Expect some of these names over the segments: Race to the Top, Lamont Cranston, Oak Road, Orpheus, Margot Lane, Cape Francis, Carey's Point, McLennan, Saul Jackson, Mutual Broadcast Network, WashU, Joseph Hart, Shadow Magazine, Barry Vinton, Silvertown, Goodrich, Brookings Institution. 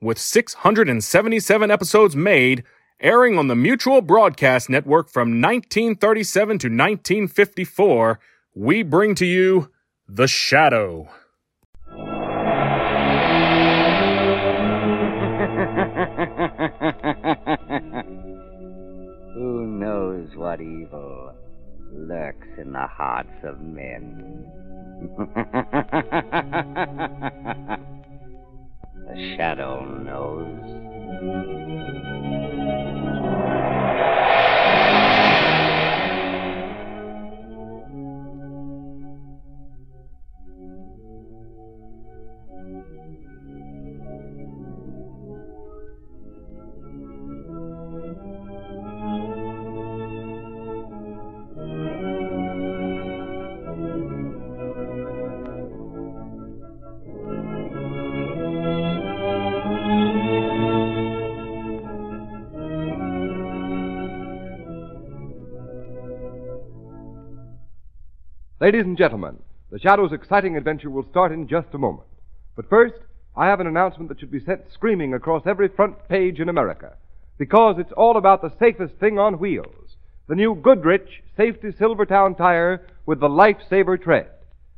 with 677 episodes made, airing on the Mutual Broadcast Network from 1937 to 1954, we bring to you The Shadow. Who knows what evil lurks in the hearts of men? The Shadow knows. Ladies and gentlemen, The Shadow's exciting adventure will start in just a moment. But first, I have an announcement that should be sent screaming across every front page in America, because it's all about the safest thing on wheels, the new Goodrich Safety Silvertown tire with the Lifesaver tread.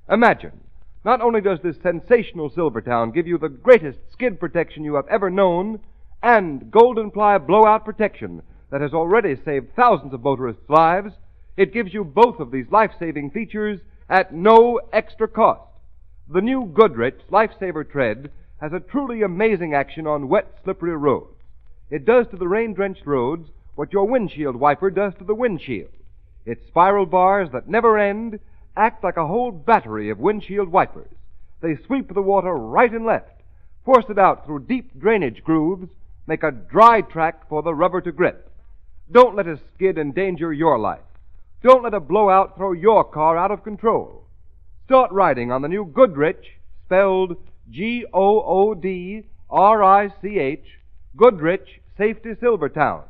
Imagine, not only does this sensational Silvertown give you the greatest skid protection you have ever known, and golden ply blowout protection that has already saved thousands of motorists' lives, it gives you both of these life-saving features at no extra cost. The new Goodrich Lifesaver tread has a truly amazing action on wet, slippery roads. It does to the rain-drenched roads what your windshield wiper does to the windshield. Its spiral bars that never end act like a whole battery of windshield wipers. They sweep the water right and left, force it out through deep drainage grooves, make a dry track for the rubber to grip. Don't let a skid endanger your life. Don't let a blowout throw your car out of control. Start riding on the new Goodrich, spelled Goodrich, Goodrich Safety Silvertown.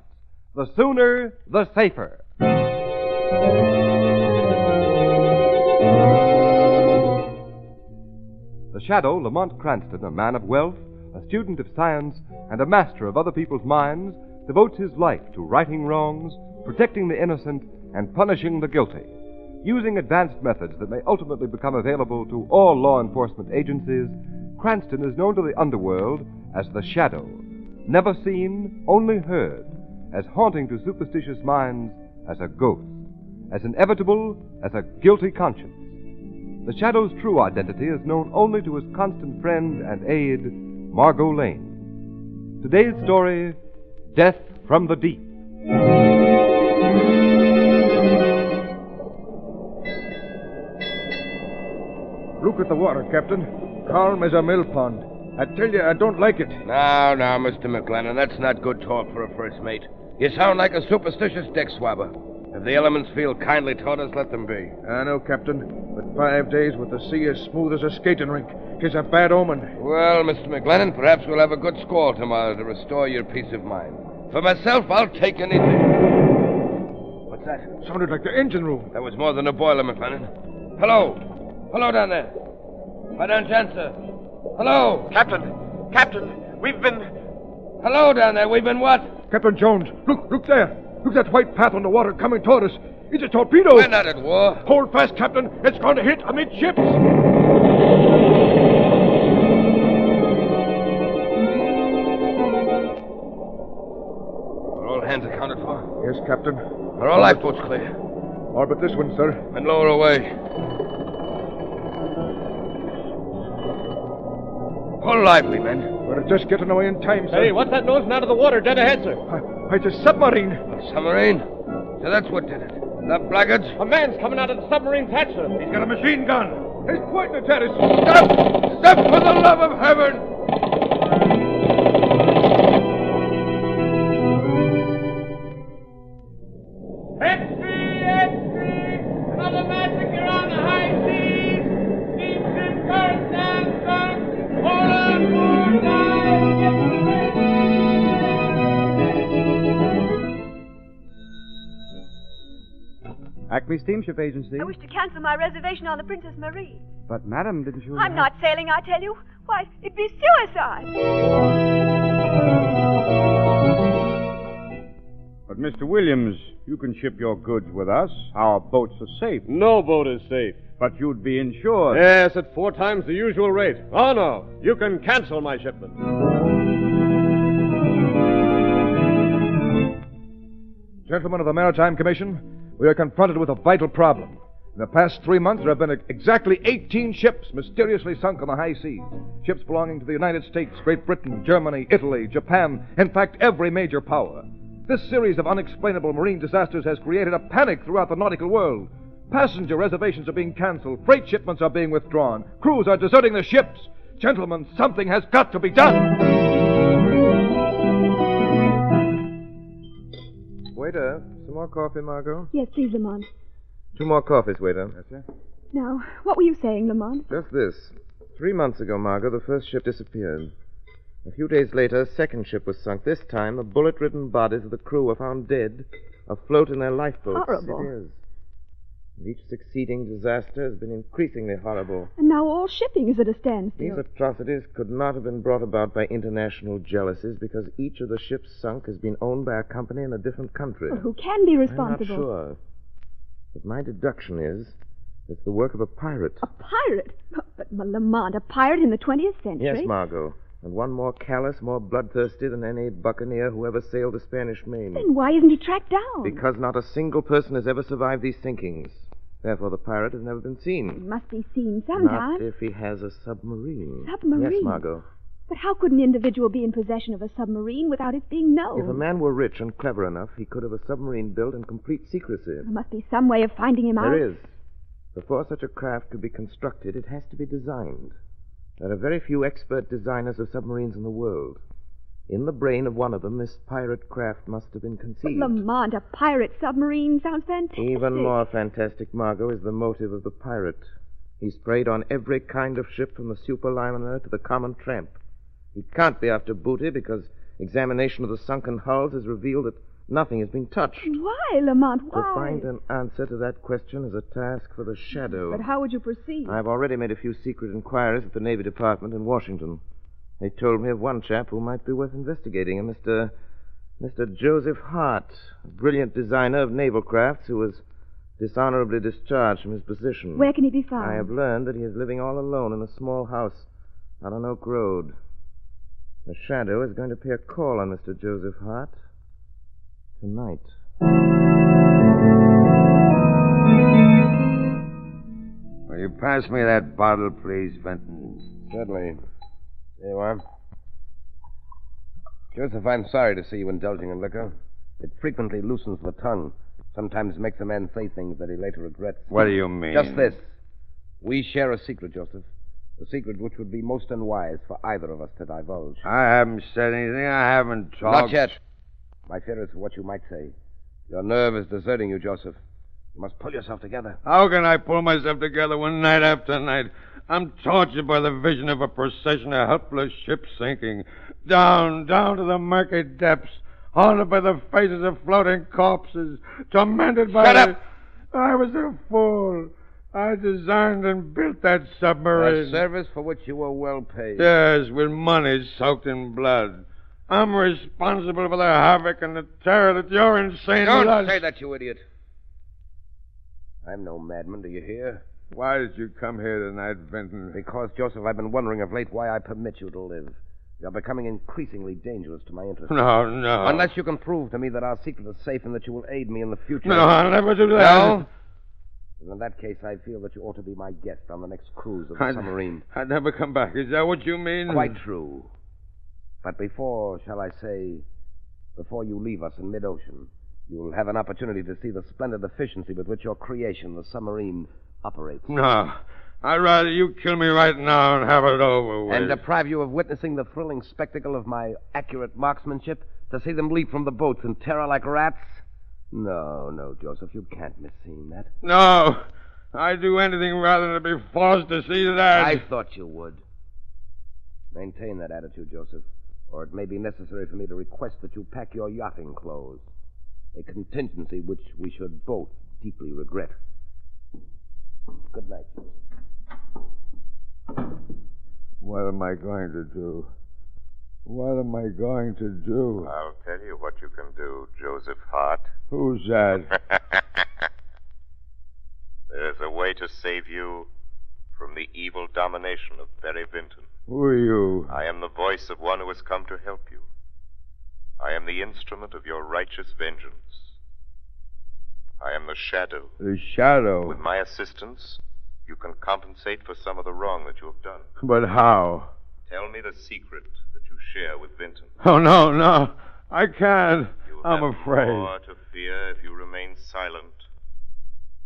The sooner, the safer. The Shadow, Lamont Cranston, a man of wealth, a student of science, and a master of other people's minds, devotes his life to righting wrongs, protecting the innocent, and punishing the guilty. Using advanced methods that may ultimately become available to all law enforcement agencies, Cranston is known to the underworld as the Shadow. Never seen, only heard, as haunting to superstitious minds as a ghost, as inevitable as a guilty conscience. The Shadow's true identity is known only to his constant friend and aide, Margot Lane. Today's story, Death from the Deep. Look at the water, Captain. Calm as a mill pond. I tell you, I don't like it. Now, Mr. McLennan, that's not good talk for a first mate. You sound like a superstitious deck swabber. If the elements feel kindly toward us, let them be. I know, Captain, but 5 days with the sea as smooth as a skating rink. 'Tis a bad omen. Well, Mr. McLennan, perhaps we'll have a good squall tomorrow to restore your peace of mind. For myself, I'll take anything. What's that? Sounded like the engine room. That was more than a boiler, McLennan. Hello. Hello down there. I don't answer. Hello. Captain, we've been... Hello down there, we've been what? Captain Jones, look there. Look at that white path on the water coming toward us. It's a torpedo. We're not at war. Hold fast, Captain. It's going to hit amidships. Are all hands accounted for? Yes, Captain. Are all lifeboats clear? All but this one, sir. And lower away. All lively, men. We're just getting away in time, sir. Hey, what's that nosing out of the water dead ahead, sir? It's a submarine. A submarine? So that's what did it. The blackguards? A man's coming out of the submarine's hatch, sir. He's got a machine gun. He's pointing at us. Stop! Stop for the love of heaven! Acme Steamship Agency. I wish to cancel my reservation on the Princess Marie. But, madam, didn't you... I'm not sailing, I tell you. Why, it'd be suicide. But, Mr. Williams, you can ship your goods with us. Our boats are safe. No boat is safe. But you'd be insured. Yes, at 4 times the usual rate. Oh, no, you can cancel my shipment. Gentlemen of the Maritime Commission, we are confronted with a vital problem. In the past 3 months, there have been exactly 18 ships mysteriously sunk on the high seas. Ships belonging to the United States, Great Britain, Germany, Italy, Japan, in fact, every major power. This series of unexplainable marine disasters has created a panic throughout the nautical world. Passenger reservations are being canceled. Freight shipments are being withdrawn. Crews are deserting the ships. Gentlemen, something has got to be done. Waiter, some more coffee, Margot? Yes, please, Lamont. 2 more coffees, waiter. Yes, sir. Now, what were you saying, Lamont? Just this. 3 months ago, Margot, the first ship disappeared. A few days later, a second ship was sunk. This time, the bullet-ridden bodies of the crew were found dead, afloat in their lifeboats. Horrible. It is. Each succeeding disaster has been increasingly horrible. And now all shipping is at a standstill. These atrocities could not have been brought about by international jealousies because each of the ships sunk has been owned by a company in a different country. Well, who can be responsible? I'm not sure. But my deduction is it's the work of a pirate. A pirate? But, Lamont, a pirate in the 20th century? Yes, Margot. And one more callous, more bloodthirsty than any buccaneer who ever sailed the Spanish Main. Then why isn't he tracked down? Because not a single person has ever survived these sinkings. Therefore, the pirate has never been seen. He must be seen sometime. Not if he has a submarine. Submarine? Yes, Margot. But how could an individual be in possession of a submarine without its being known? If a man were rich and clever enough, he could have a submarine built in complete secrecy. There must be some way of finding him out. There is. Before such a craft could be constructed, it has to be designed. There are very few expert designers of submarines in the world. In the brain of one of them, this pirate craft must have been conceived. But Lamont, a pirate submarine sounds fantastic. Even more fantastic, Margot, is the motive of the pirate. He's preyed on every kind of ship from the superliner to the common tramp. He can't be after booty because examination of the sunken hulls has revealed that nothing has been touched. Why, Lamont, why? To find an answer to that question is a task for the Shadow. But how would you proceed? I've already made a few secret inquiries at the Navy Department in Washington. They told me of one chap who might be worth investigating, a Mr. Joseph Hart, a brilliant designer of naval crafts who was dishonorably discharged from his position. Where can he be found? I have learned that he is living all alone in a small house out on Oak Road. The Shadow is going to pay a call on Mr. Joseph Hart. Tonight. Will you pass me that bottle, please, Vinton? Certainly. There you are. Joseph, I'm sorry to see you indulging in liquor. It frequently loosens the tongue. Sometimes makes a man say things that he later regrets. What do you mean? Just this. We share a secret, Joseph. A secret which would be most unwise for either of us to divulge. I haven't said anything. I haven't talked. Not yet. My fear is what you might say. Your nerve is deserting you, Joseph. You must pull yourself together. How can I pull myself together when night after night I'm tortured by the vision of a procession of helpless ships sinking down to the murky depths, haunted by the faces of floating corpses, tormented by... Shut up! I was a fool. I designed and built that submarine. A service for which you were well paid. Yes, with money soaked in blood. I'm responsible for the havoc and the terror that your insane... Don't say that, you idiot. I'm no madman, do you hear? Why did you come here tonight, Vinton? Because, Joseph, I've been wondering of late why I permit you to live. You're becoming increasingly dangerous to my interests. No. Unless you can prove to me that our secret is safe and that you will aid me in the future. No, I'll never do that. No? In that case, I feel that you ought to be my guest on the next cruise of the submarine. I'd never come back. Is that what you mean? Quite true. But before you leave us in mid-ocean, you'll have an opportunity to see the splendid efficiency with which your creation, the submarine, operates. No, I'd rather you kill me right now and have it over with. And deprive you of witnessing the thrilling spectacle of my accurate marksmanship, to see them leap from the boats in terror like rats? No, Joseph, you can't miss seeing that. No, I'd do anything rather than to be forced to see that. I thought you would. Maintain that attitude, Joseph. Or it may be necessary for me to request that you pack your yachting clothes, a contingency which we should both deeply regret. Good night, Joseph. What am I going to do? What am I going to do? I'll tell you what you can do, Joseph Hart. Who's that? There's a way to save you from the evil domination of Barry Vinton. Who are you? I am the voice of one who has come to help you. I am the instrument of your righteous vengeance. I am the Shadow. The Shadow? With my assistance, you can compensate for some of the wrong that you have done. But how? Tell me the secret that you share with Vinton. Oh, no, no. I can't. I'm afraid. You have more to fear if you remain silent.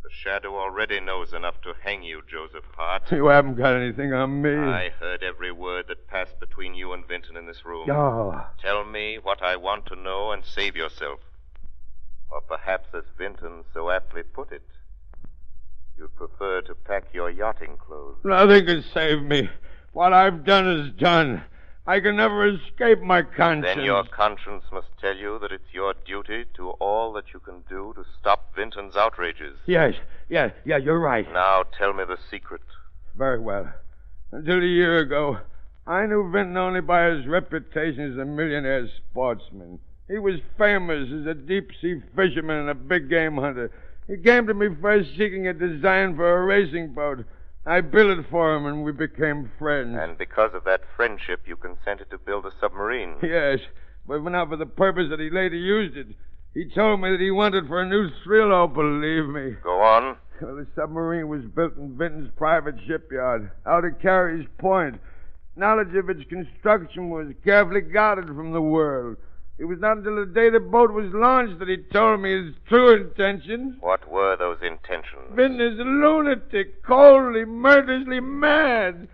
The Shadow already knows enough to hang you, Joseph Hart. You haven't got anything on me. I heard every word that passed between you and Vinton in this room. Oh. Tell me what I want to know and save yourself. Or perhaps, as Vinton so aptly put it, you'd prefer to pack your yachting clothes. Nothing can save me. What I've done is done. I can never escape my conscience. Then your conscience must tell you that it's your duty to do all that you can do to stop Vinton's outrages. Yes, you're right. Now tell me the secret. Very well. Until a year ago, I knew Vinton only by his reputation as a millionaire sportsman. He was famous as a deep-sea fisherman and a big-game hunter. He came to me first seeking a design for a racing boat. I built it for him, and we became friends. And because of that friendship, you consented to build a submarine. Yes, but not for the purpose that he later used it. He told me that he wanted for a new thrill, oh, believe me. Go on. Well, the submarine was built in Vinton's private shipyard, out at Carey's Point. Knowledge of its construction was carefully guarded from the world. It was not until the day the boat was launched that he told me his true intentions. What were those intentions? Vinton is a lunatic, coldly, murderously mad.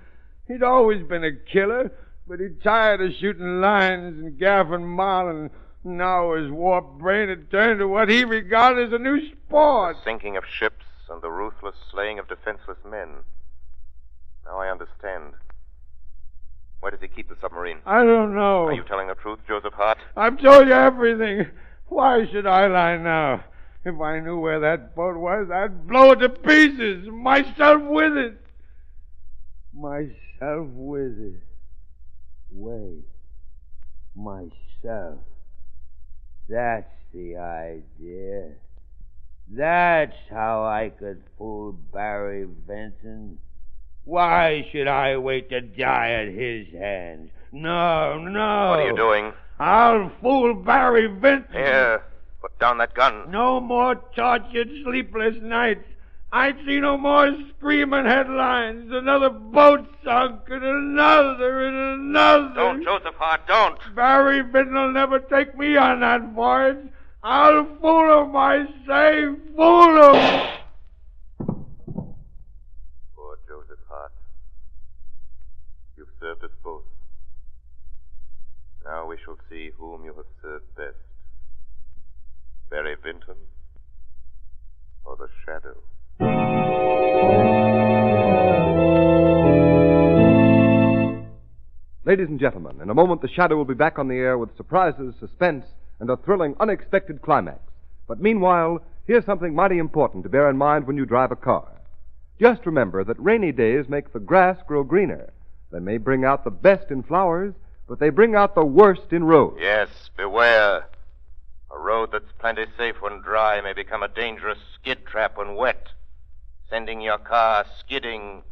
He'd always been a killer, but he'd tired of shooting lions and gaffing marlin. Now his warped brain had turned to what he regarded as a new sport. The sinking of ships and the ruthless slaying of defenseless men. Now I understand. Where does he keep the submarine? I don't know. Are you telling the truth, Joseph Hart? I've told you everything. Why should I lie now? If I knew where that boat was, I'd blow it to pieces, myself with it. Myself with it. Wait. Myself. That's the idea. That's how I could fool Barry Vinton. Why should I wait to die at his hands? No, no. What are you doing? I'll fool Barry Vinton. Here, put down that gun. No more tortured, sleepless nights. I'd see no more screaming headlines. Another boat sunk and another and another. Don't, Joseph Hart, don't. Barry Vinton will never take me on that voyage. I'll fool him, I say, fool him. Served us both. Now we shall see whom you have served best. Barry Vinton or the Shadow. Ladies and gentlemen, in a moment the Shadow will be back on the air with surprises, suspense, and a thrilling, unexpected climax. But meanwhile, here's something mighty important to bear in mind when you drive a car. Just remember that rainy days make the grass grow greener. They may bring out the best in flowers, but they bring out the worst in roads. Yes, beware. A road that's plenty safe when dry may become a dangerous skid trap when wet, sending your car skidding,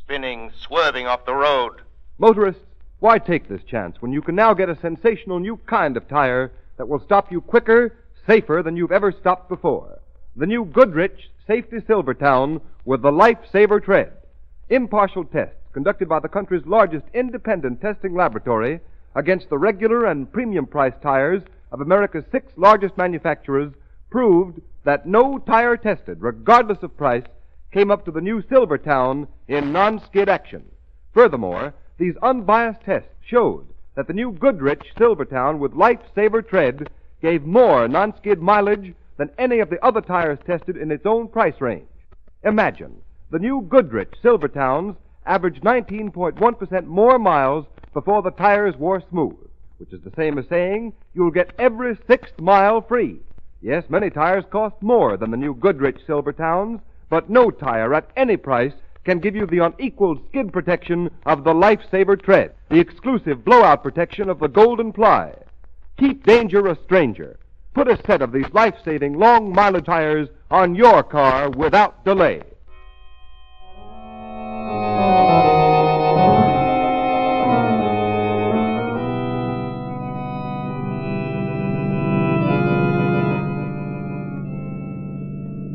spinning, swerving off the road. Motorists, why take this chance when you can now get a sensational new kind of tire that will stop you quicker, safer than you've ever stopped before? The new Goodrich Safety Silvertown with the Lifesaver Tread. Impartial tests conducted by the country's largest independent testing laboratory against the regular and premium-priced tires of America's 6 largest manufacturers proved that no tire tested, regardless of price, came up to the new Silvertown in non-skid action. Furthermore, these unbiased tests showed that the new Goodrich Silvertown with Lifesaver Tread gave more non-skid mileage than any of the other tires tested in its own price range. Imagine, the new Goodrich Silvertown's averaged 19.1% more miles before the tires wore smooth, which is the same as saying you'll get every 6th mile free. Yes, many tires cost more than the new Goodrich Silvertowns, but no tire at any price can give you the unequaled skid protection of the Lifesaver tread, the exclusive blowout protection of the Golden Ply. Keep danger a stranger. Put a set of these life-saving long-mileage tires on your car without delay.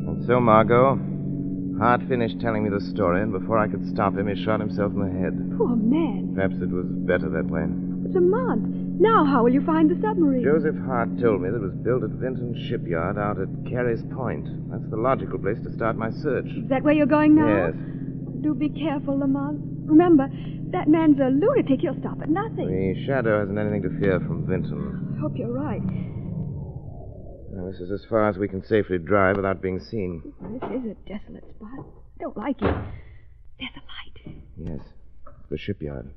And so, Margot, Hart finished telling me the story, and before I could stop him, he shot himself in the head. Poor man. Perhaps it was better that way. But Lamont, now how will you find the submarine? Joseph Hart told me that it was built at Vinton Shipyard out at Carey's Point. That's the logical place to start my search. Is that where you're going now? Yes. Do be careful, Lamont. Remember, that man's a lunatic. He'll stop at nothing. The Shadow hasn't anything to fear from Vinton. I hope you're right. Well, this is as far as we can safely drive without being seen. This is a desolate spot. I don't like it. There's a light. Yes, the shipyard.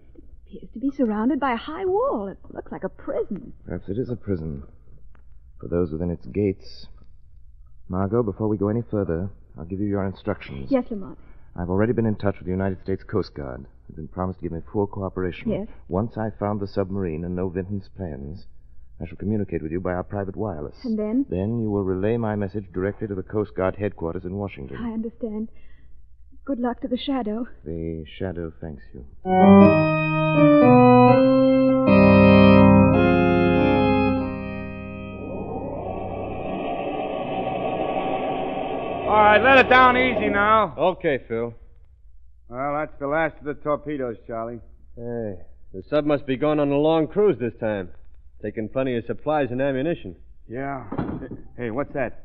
It appears to be surrounded by a high wall. It looks like a prison. Perhaps it is a prison for those within its gates. Margot, before we go any further, I'll give you your instructions. Yes, Lamont. I've already been in touch with the United States Coast Guard. They've been promised to give me full cooperation. Yes. Once I found the submarine and know Vinton's plans, I shall communicate with you by our private wireless. And then? Then you will relay my message directly to the Coast Guard headquarters in Washington. I understand. Good luck to the Shadow. The Shadow thanks you. All right, let it down easy now. Okay, Phil. Well, that's the last of the torpedoes, Charlie. Hey, the sub must be going on a long cruise this time. Taking plenty of supplies and ammunition. Yeah. Hey, what's that?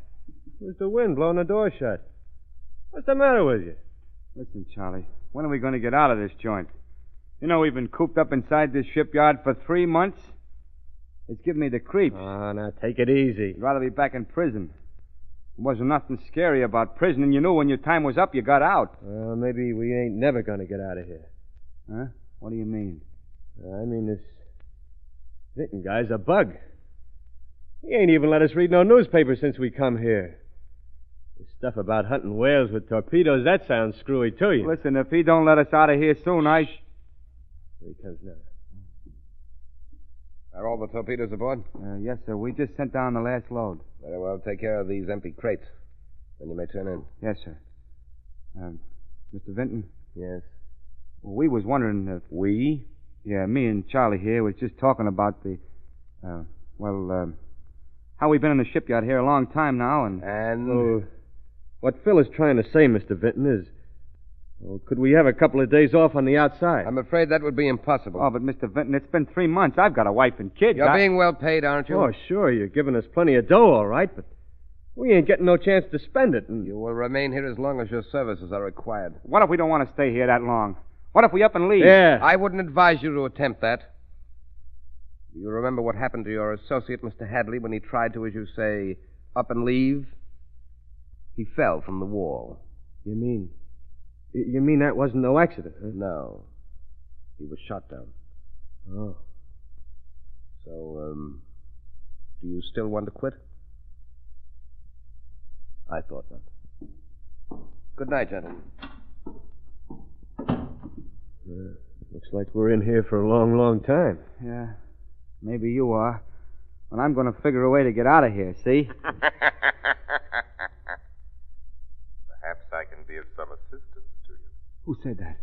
It was the wind blowing the door shut. What's the matter with you? Listen, Charlie, when are we going to get out of this joint? You know, we've been cooped up inside this shipyard for 3 months. It's giving me the creeps. Oh, now take it easy. I'd rather be back in prison. There wasn't nothing scary about prison, and you knew when your time was up, you got out. Well, maybe we ain't never going to get out of here. Huh? What do you mean? I mean this... Vinton guy's a bug. He ain't even let us read no newspaper since we come here. This stuff about hunting whales with torpedoes, that sounds screwy to you. Listen, if he don't let us out of here soon, Here he comes now. Are all the torpedoes aboard? Yes, sir. We just sent down the last load. Very well. Take care of these empty crates. Then you may turn in. Yes, sir. Mr. Vinton? Yes? Well, we was wondering if... We? Yeah, me and Charlie here was just talking about the, how we've been in the shipyard here a long time now, and... what Phil is trying to say, Mr. Vinton, is, well, could we have a couple of days off on the outside? I'm afraid that would be impossible. Oh, but Mr. Vinton, it's been 3 months. I've got a wife and kids. You're being well paid, aren't you? Oh, sure, you're giving us plenty of dough, all right, but we ain't getting no chance to spend it. And... You will remain here as long as your services are required. What if we don't want to stay here that long? What if we up and leave? Yeah. I wouldn't advise you to attempt that. Do you remember what happened to your associate, Mr. Hadley, when he tried to, as you say, up and leave? He fell from the wall. You mean that wasn't no accident, huh? No. He was shot down. Oh. So, do you still want to quit? I thought not. Good night, gentlemen. Looks like we're in here for a long, long time. Yeah, maybe you are. But I'm going to figure a way to get out of here, see? Perhaps I can be of some assistance to you. Who said that?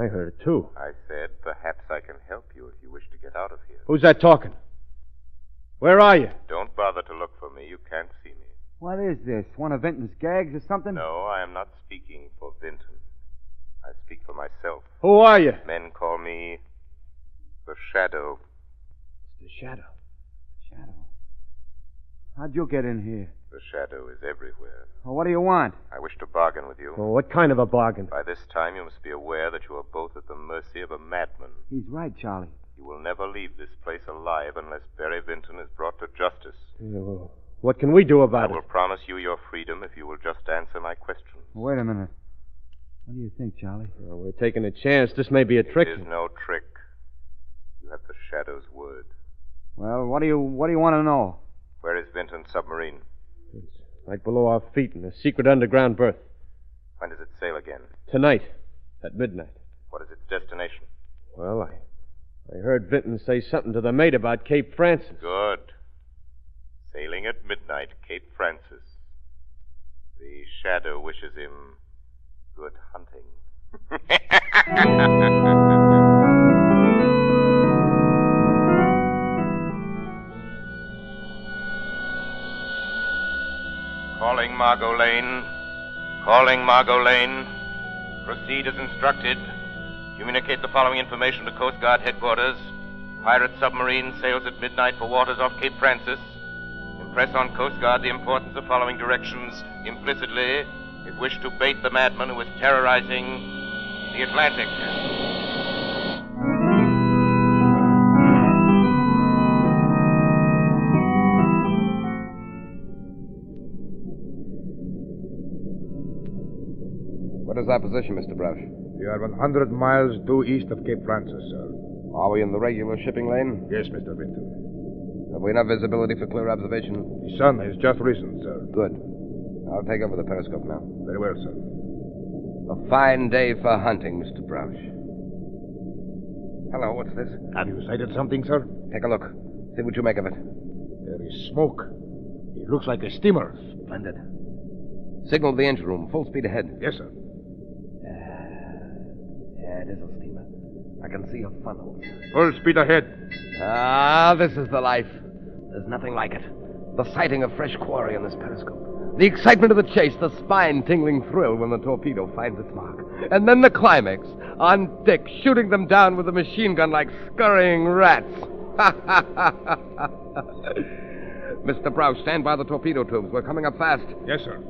I heard it, too. I said, perhaps I can help you if you wish to get out of here. Who's that talking? Where are you? Don't bother to look for me. You can't see me. What is this? One of Vinton's gags or something? No, I am not speaking for Vinton. I speak for myself. Who are you? Men call me the Shadow. The Shadow? The Shadow? How'd you get in here? The Shadow is everywhere. Well, what do you want? I wish to bargain with you. Well, what kind of a bargain? By this time, you must be aware that you are both at the mercy of a madman. He's right, Charlie. You will never leave this place alive unless Barry Vinton is brought to justice. Well, what can we do about it? I will promise you your freedom if you will just answer my question. Wait a minute. What do you think, Charlie? Well, we're taking a chance. This may be a trick. It is no trick. You have the Shadow's word. Well, what do you want to know? Where is Vinton's submarine? It's right below our feet in a secret underground berth. When does it sail again? Tonight, at midnight. What is its destination? Well, I heard Vinton say something to the mate about Cape Francis. Good. Sailing at midnight, Cape Francis. The Shadow wishes him good hunting. Calling Margot Lane. Calling Margot Lane. Proceed as instructed. Communicate the following information to Coast Guard headquarters. Pirate submarine sails at midnight for waters off Cape Francis. Impress on Coast Guard the importance of following directions implicitly if wished to bait the madman who is terrorizing the Atlantic. What is our position, Mr. Brush? We are 100 miles due east of Cape Francis, sir. Are we in the regular shipping lane? Yes, Mr. Vinton. Have we enough visibility for clear observation? The sun has just risen, sir. Good. I'll take over the periscope now. Very well, sir. A fine day for hunting, Mr. Brush. Hello, what's this? Have you sighted something, sir? Take a look. See what you make of it. There is smoke. It looks like a steamer. Splendid. Signal the engine room. Full speed ahead. Yes, sir. It is a steamer. I can see a funnel. Full speed ahead. Ah, this is the life. There's nothing like it. The sighting of fresh quarry on this periscope. The excitement of the chase, the spine-tingling thrill when the torpedo finds its mark. And then the climax. On deck, shooting them down with a machine gun like scurrying rats. Ha, ha, ha, ha, ha. Mr. Brouse, stand by the torpedo tubes. We're coming up fast. Yes, sir.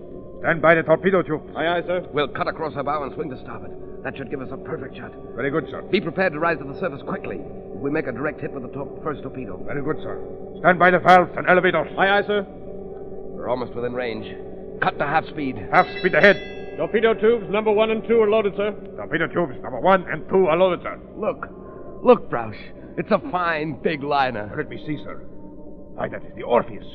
Stand by the torpedo tubes. Aye, aye, sir. We'll cut across her bow and swing to starboard. That should give us a perfect shot. Very good, sir. Be prepared to rise to the surface quickly. We make a direct hit with the first torpedo. Very good, sir. Stand by the valves and elevators. Aye, aye, sir. We're almost within range. Cut to half speed. Half speed ahead. Torpedo tubes number 1 and 2 are loaded, sir. Torpedo tubes number 1 and 2 are loaded, sir. Look, Broush. It's a fine, big liner. Let me see, sir. Why, that is the Orpheus.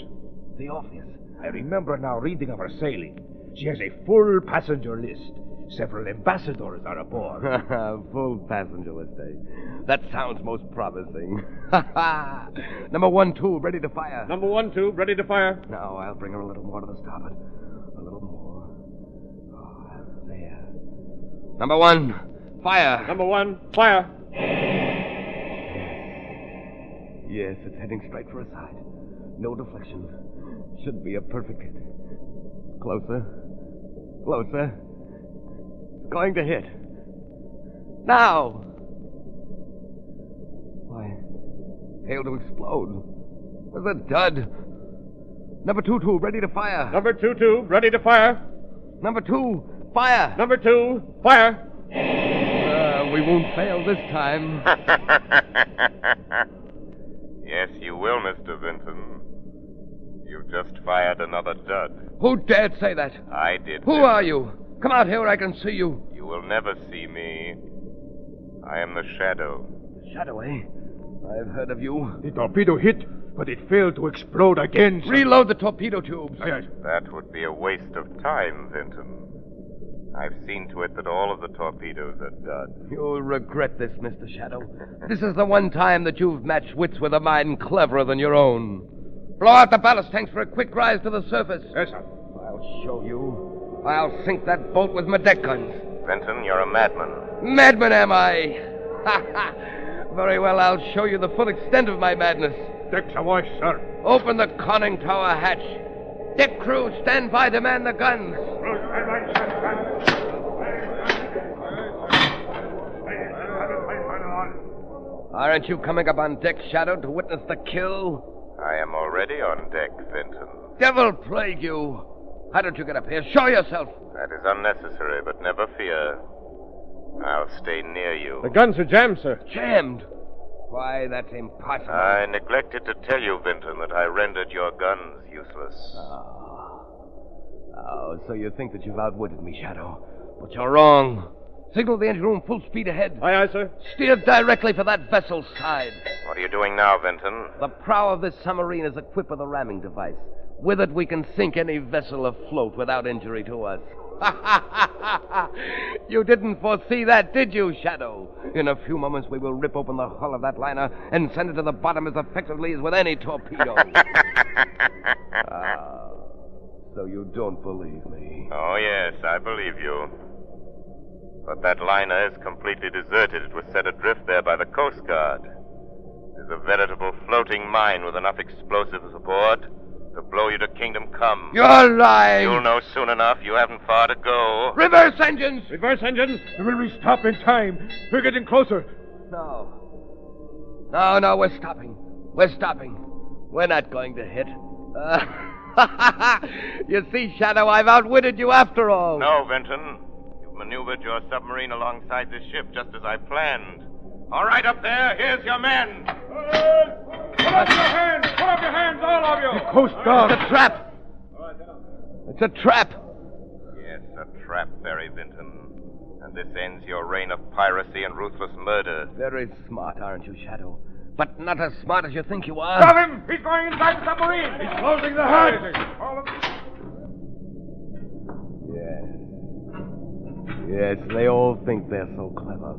The Orpheus. I remember now reading of her sailing. She has a full passenger list. Several ambassadors are aboard. Full passenger list, eh? That sounds most promising. Number 1, 2, ready to fire. Number 1, 2, ready to fire. Now, I'll bring her a little more to the starboard. A little more. Oh, there. Number 1, fire. Number 1, fire. Yes, it's heading straight for her side. No deflection. Should be a perfect hit. Closer. Closer. Going to hit. Now! Why, hail to explode. There's a dud. Number 2, ready to fire. Number 2, ready to fire. Number 2, fire. Number 2, fire. We won't fail this time. Yes, you will, Mr. Vinton. You've just fired another dud. Who dared say that? I did. Who are you? Come out here, I can see you. You will never see me. I am the Shadow. The Shadow, eh? I've heard of you. The torpedo hit, but it failed to explode again. Sir. Reload the torpedo tubes. Aye, aye. That would be a waste of time, Vinton. I've seen to it that all of the torpedoes are done. You'll regret this, Mr. Shadow. This is the one time that you've matched wits with a mind cleverer than your own. Blow out the ballast tanks for a quick rise to the surface. Yes, sir. I'll show you. I'll sink that boat with my deck guns. Vinton, you're a madman. Madman, am I? Ha, ha. Very well, I'll show you the full extent of my madness. Deck's awash, sir. Open the conning tower hatch. Deck crew, stand by, demand the guns. Crew, stand by, stand by. Aren't you coming up on deck, Shadow, to witness the kill? I am already on deck, Vinton. Devil plague you. Why don't you get up here? Show yourself. That is unnecessary, but never fear. I'll stay near you. The guns are jammed, sir. Jammed? Why, that's impossible. I neglected to tell you, Vinton, that I rendered your guns useless. Oh, so you think that you've outwitted me, Shadow. But you're wrong. Signal the engine room full speed ahead. Aye, aye, sir. Steer directly for that vessel's side. What are you doing now, Vinton? The prow of this submarine is equipped with a ramming device. With it, we can sink any vessel afloat without injury to us. You didn't foresee that, did you, Shadow? In a few moments, we will rip open the hull of that liner and send it to the bottom as effectively as with any torpedo. So you don't believe me? Oh, yes, I believe you. But that liner is completely deserted. It was set adrift there by the Coast Guard. It is a veritable floating mine with enough explosives aboard to blow you to Kingdom Come. You're lying! You'll know soon enough. You haven't far to go. Reverse engines! Reverse engines! Will we stop in time? We're getting closer. No. No, we're stopping. We're not going to hit. You see, Shadow, I've outwitted you after all. No, Vinton. You've maneuvered your submarine alongside this ship just as I planned. All right, up there, here's your men. Put up your hands! Put up your hands, all of you! The Coast Guard! It's a trap! It's a trap! Yes, a trap, Barry Vinton. And this ends your reign of piracy and ruthless murder. Very smart, aren't you, Shadow? But not as smart as you think you are. Stop him! He's going inside the submarine! He's closing the hatch! Yes, they all think they're so clever.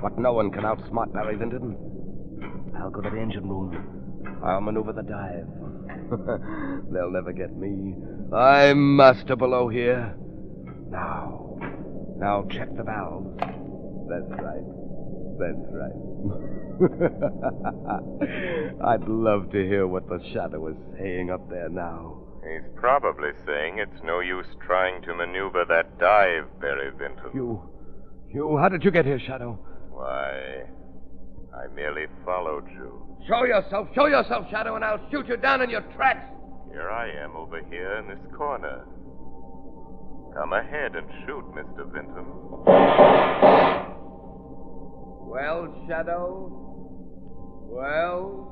But no one can outsmart Barry Vinton. I'll go to the engine room. I'll maneuver the dive. They'll never get me. I'm master below here. Now check the valves. That's right. I'd love to hear what the Shadow is saying up there now. He's probably saying it's no use trying to maneuver that dive, Barry Vinton. You, how did you get here, Shadow? Why, I merely followed you. Show yourself, Shadow, and I'll shoot you down in your tracks. Here I am over here in this corner. Come ahead and shoot, Mr. Vinton. Well, Shadow? Well?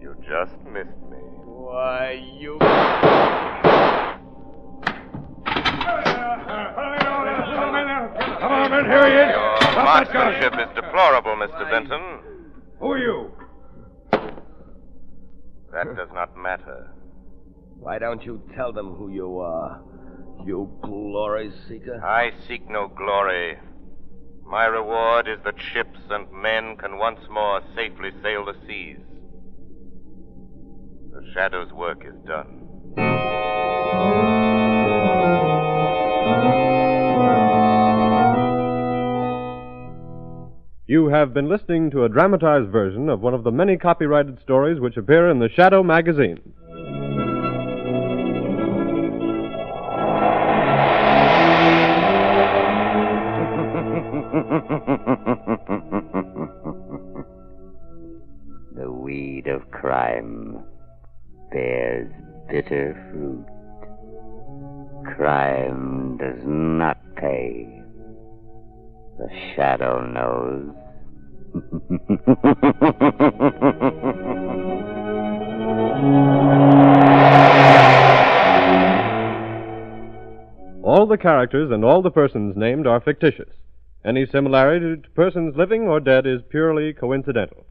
You just missed me. Why, you... Come on, men, here he is. Your marksmanship is deplorable, Mr. Vinton. Who are you? That does not matter. Why don't you tell them who you are, you glory seeker? I seek no glory. My reward is that ships and men can once more safely sail the seas. The Shadow's work is done. You have been listening to a dramatized version of one of the many copyrighted stories which appear in the Shadow Magazine. The weed of crime bears bitter fruit. Crime does not pay. The Shadow knows. All the characters and all the persons named are fictitious. Any similarity to persons living or dead is purely coincidental.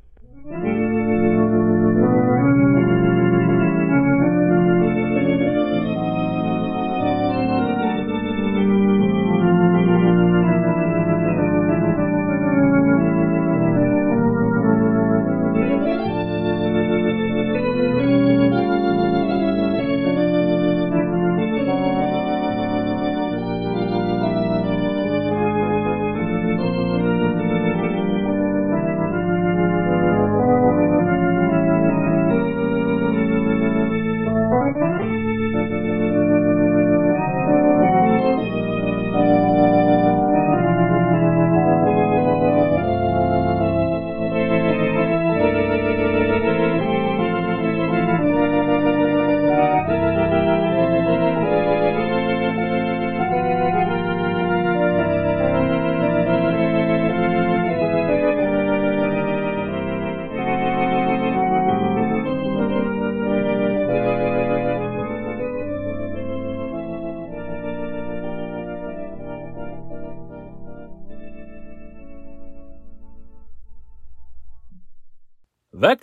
That